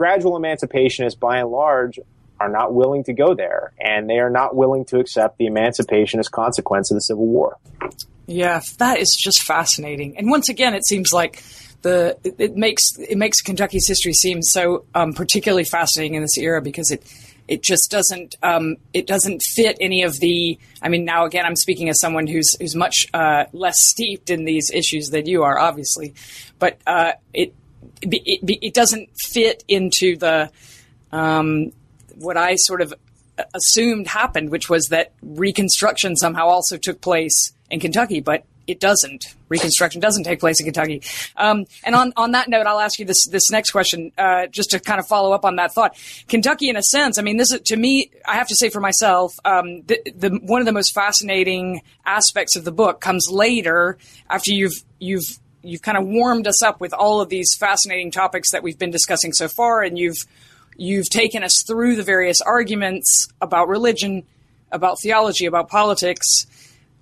gradual emancipationists, by and large, are not willing to go there, and they are not willing to accept the emancipationist consequence of the Civil War. Yeah, that is just fascinating. And once again, it seems like The, it makes it makes Kentucky's history seem so um, particularly fascinating in this era because it it just doesn't um, it doesn't fit any of the. I mean, now again, I'm speaking as someone who's who's much uh, less steeped in these issues than you are, obviously, but uh, it, it it doesn't fit into the um, what I sort of assumed happened, which was that Reconstruction somehow also took place in Kentucky, but it doesn't. Reconstruction doesn't take place in Kentucky. Um, and on, on that note, I'll ask you this this next question, uh, just to kind of follow up on that thought. Kentucky, in a sense, I mean, this is, to me, I have to say for myself, um, the, the one of the most fascinating aspects of the book comes later after you've you've you've kind of warmed us up with all of these fascinating topics that we've been discussing so far, and you've you've taken us through the various arguments about religion, about theology, about politics,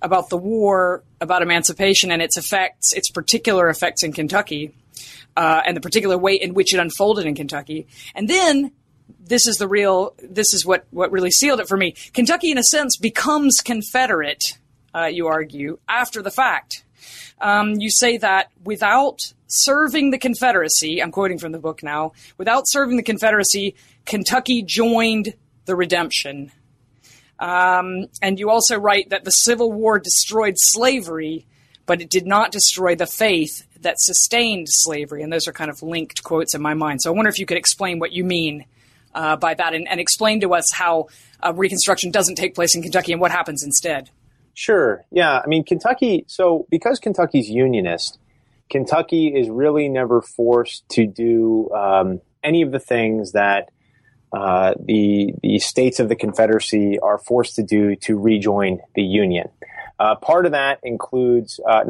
about the war, about emancipation and its effects, its particular effects in Kentucky, uh, and the particular way in which it unfolded in Kentucky. And then this is the real, this is what, what really sealed it for me. Kentucky, in a sense, becomes Confederate, uh, you argue, after the fact. Um, you say that without serving the Confederacy, I'm quoting from the book now, without serving the Confederacy, Kentucky joined the Redemption. Um, and you also write that the Civil War destroyed slavery, but it did not destroy the faith that sustained slavery. And those are kind of linked quotes in my mind. So I wonder if you could explain what you mean uh, by that and, and explain to us how uh, Reconstruction doesn't take place in Kentucky and what happens instead. Sure. Yeah. I mean, Kentucky, so because Kentucky's Unionist, Kentucky is really never forced to do um, any of the things that uh, the the states of the Confederacy are forced to do to rejoin the Union. Uh, part of that includes, uh,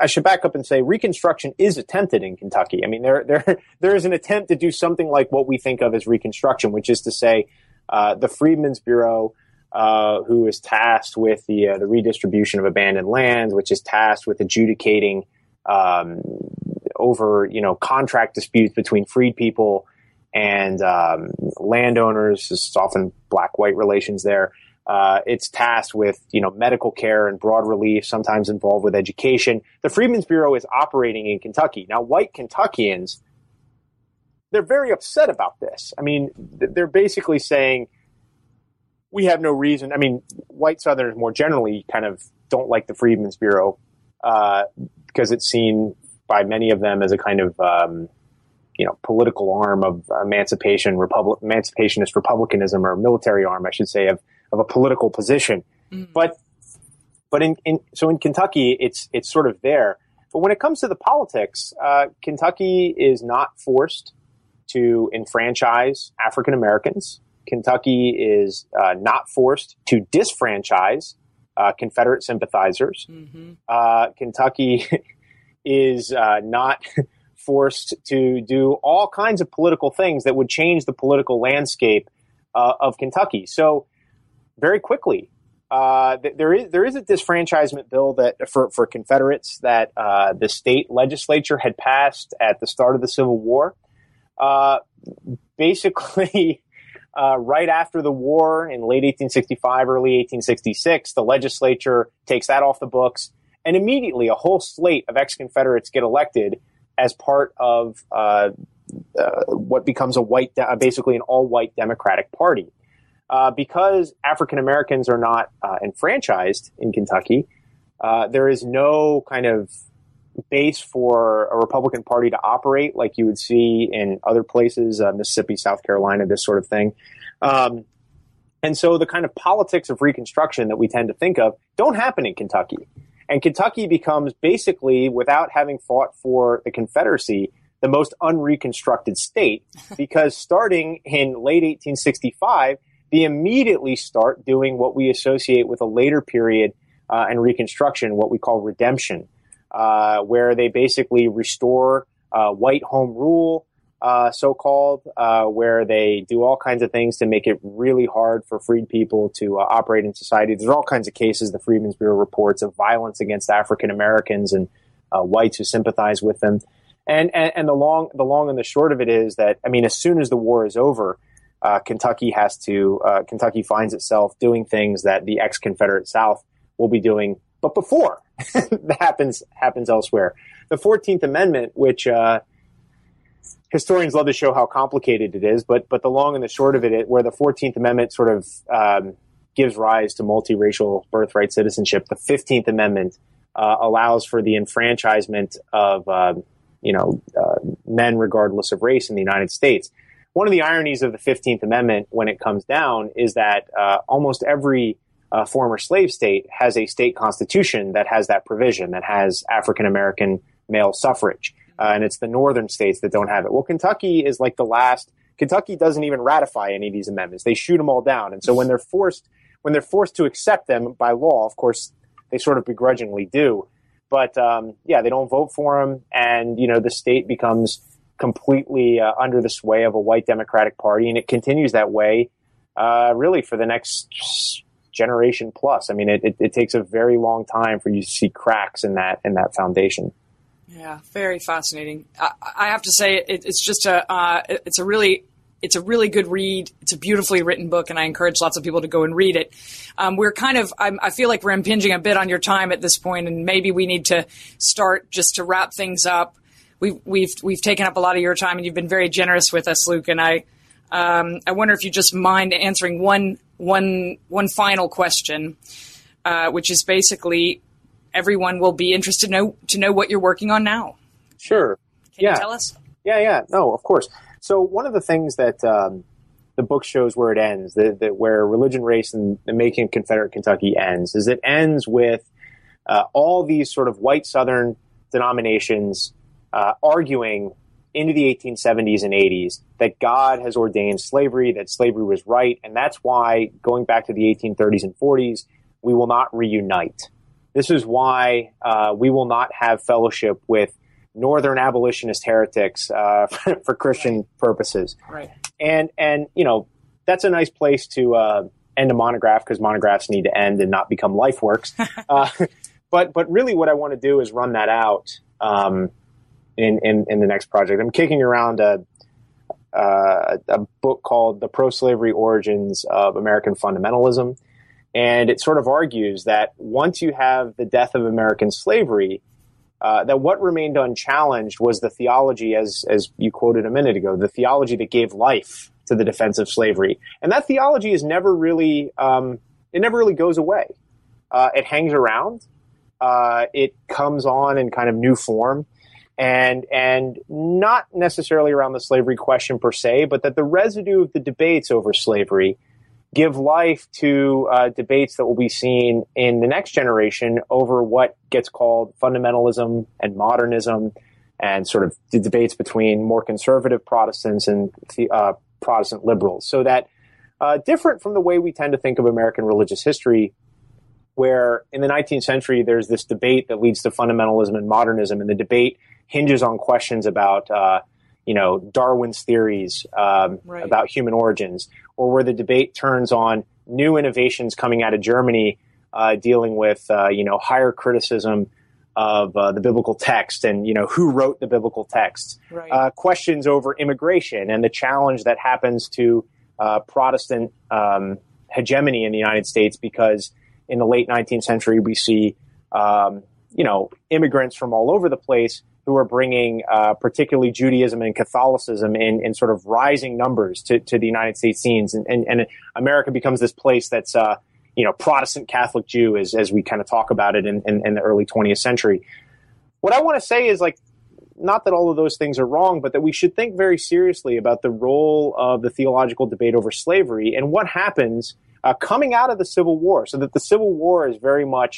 I should back up and say Reconstruction is attempted in Kentucky. I mean, there there there is an attempt to do something like what we think of as Reconstruction, which is to say uh, the Freedmen's Bureau, Uh, who is tasked with the uh, the redistribution of abandoned lands, which is tasked with adjudicating um, over you know contract disputes between freed people and um, landowners. It's often black-white relations there. Uh, it's tasked with you know medical care and broad relief, sometimes involved with education. The Freedmen's Bureau is operating in Kentucky now. White Kentuckians, they're very upset about this. I mean, th- they're basically saying, we have no reason. I mean, white Southerners more generally kind of don't like the Freedmen's Bureau uh, because it's seen by many of them as a kind of, um, you know, political arm of emancipation, Republic, emancipationist republicanism, or military arm, I should say, of, of a political position. Mm. But but in, in so in Kentucky, it's it's sort of there. But when it comes to the politics, uh, Kentucky is not forced to enfranchise African Americans. Kentucky is uh, not forced to disfranchise uh, Confederate sympathizers. Mm-hmm. Uh, Kentucky is uh, not forced to do all kinds of political things that would change the political landscape uh, of Kentucky. So very quickly, uh, th- there is there is a disenfranchisement bill that for, for Confederates that uh, the state legislature had passed at the start of the Civil War. Uh, basically... Uh, right after the war, in late eighteen sixty-five, early eighteen sixty-six, the legislature takes that off the books, and immediately a whole slate of ex-Confederates get elected as part of uh, uh, what becomes a white, de- basically an all-white Democratic Party. Uh, because African Americans are not uh, enfranchised in Kentucky, uh, there is no kind of base for a Republican Party to operate like you would see in other places, uh, Mississippi, South Carolina, this sort of thing. Um, and so the kind of politics of Reconstruction that we tend to think of don't happen in Kentucky. And Kentucky becomes basically, without having fought for the Confederacy, the most unreconstructed state, because starting in late eighteen sixty-five, they immediately start doing what we associate with a later period uh, in Reconstruction, what we call redemption. Uh, where they basically restore uh, white home rule, uh, so-called, uh, where they do all kinds of things to make it really hard for freed people to uh, operate in society. There's all kinds of cases, the Freedmen's Bureau reports, of violence against African Americans and uh, whites who sympathize with them. And, and and the long the long and the short of it is that, I mean, as soon as the war is over, uh, Kentucky has to uh, Kentucky finds itself doing things that the ex-Confederate South will be doing. But before that happens happens elsewhere, the fourteenth Amendment, which uh, historians love to show how complicated it is, but but the long and the short of it, where the fourteenth Amendment sort of um, gives rise to multiracial birthright citizenship, the fifteenth Amendment uh, allows for the enfranchisement of uh, you know uh, men regardless of race in the United States. One of the ironies of the fifteenth Amendment, when it comes down, is that uh, almost every a former slave state has a state constitution that has that provision, that has African-American male suffrage. Uh, and it's the northern states that don't have it. Well, Kentucky is like the last. Kentucky doesn't even ratify any of these amendments. They shoot them all down. And so when they're forced, when they're forced to accept them by law, of course, they sort of begrudgingly do. But, um, yeah, they don't vote for them. And, you know, the state becomes completely uh, under the sway of a white Democratic Party. And it continues that way, uh, really, for the next generation plus. I mean, it, it, it takes a very long time for you to see cracks in that in that foundation. Yeah, very fascinating. I, I have to say, it, it's just a uh, it's a really It's a really good read. It's a beautifully written book, and I encourage lots of people to go and read it. Um, we're kind of, I'm, I feel like we're impinging a bit on your time at this point, and maybe we need to start just to wrap things up. We've, we've, we've taken up a lot of your time, and you've been very generous with us, Luke, and I, um, I wonder if you just mind answering one, one, one final question, uh, which is basically everyone will be interested to know, to know what you're working on now. Sure. Can yeah. you tell us? Yeah, yeah. No, of course. So one of the things that um, the book shows where it ends, the, the, where Religion, Race, and the Making of Confederate Kentucky ends, is it ends with uh, all these sort of white Southern denominations uh, arguing into the eighteen seventies and eighties that God has ordained slavery, that slavery was right, and that's why, going back to the eighteen thirties and forties, we will not reunite. This is why uh, we will not have fellowship with Northern abolitionist heretics uh, for, for Christian right. purposes. Right. And, and you know, that's a nice place to uh, end a monograph, because monographs need to end and not become life works. uh, but but really what I want to do is run that out um, in, in, in the next project. I'm kicking around a, uh, a book called The Pro-Slavery Origins of American Fundamentalism. And it sort of argues that once you have the death of American slavery, Uh, that what remained unchallenged was the theology, as as you quoted a minute ago, the theology that gave life to the defense of slavery. And that theology is never really, um, it never really goes away. Uh, it hangs around. Uh, it comes on in kind of new form, and and not necessarily around the slavery question per se, but that the residue of the debates over slavery give life to uh, debates that will be seen in the next generation over what gets called fundamentalism and modernism, and sort of the debates between more conservative Protestants and uh, Protestant liberals. So that, uh, different from the way we tend to think of American religious history, where in the nineteenth century there's this debate that leads to fundamentalism and modernism, and the debate hinges on questions about uh you know, Darwin's theories um, right. about human origins, or where the debate turns on new innovations coming out of Germany uh, dealing with, uh, you know, higher criticism of uh, the biblical text and, you know, who wrote the biblical text, right. uh, questions over immigration and the challenge that happens to uh, Protestant um, hegemony in the United States, because in the late nineteenth century we see, um, you know, immigrants from all over the place who are bringing uh, particularly Judaism and Catholicism in, in sort of rising numbers to, to the United States scenes. And, and, and America becomes this place that's, uh, you know, Protestant Catholic Jew, as, as we kind of talk about it in, in, in the early twentieth century. What I want to say is, like, not that all of those things are wrong, but that we should think very seriously about the role of the theological debate over slavery and what happens uh, coming out of the Civil War, so that the Civil War is very much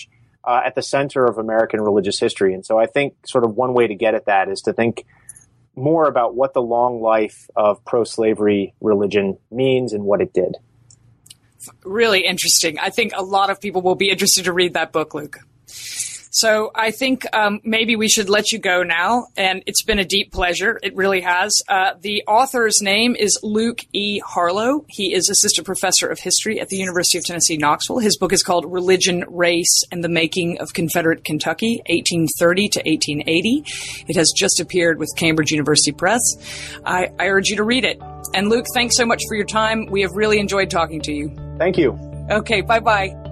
Uh, at the center of American religious history. And so I think sort of one way to get at that is to think more about what the long life of pro-slavery religion means and what it did. Really interesting. I think a lot of people will be interested to read that book, Luke. So I think um, maybe we should let you go now. And it's been a deep pleasure. It really has. Uh, the author's name is Luke E. Harlow. He is assistant professor of history at the University of Tennessee, Knoxville. His book is called Religion, Race, and the Making of Confederate Kentucky, eighteen thirty to eighteen eighty. It has just appeared with Cambridge University Press. I, I urge you to read it. And Luke, thanks so much for your time. We have really enjoyed talking to you. Thank you. Okay, bye-bye.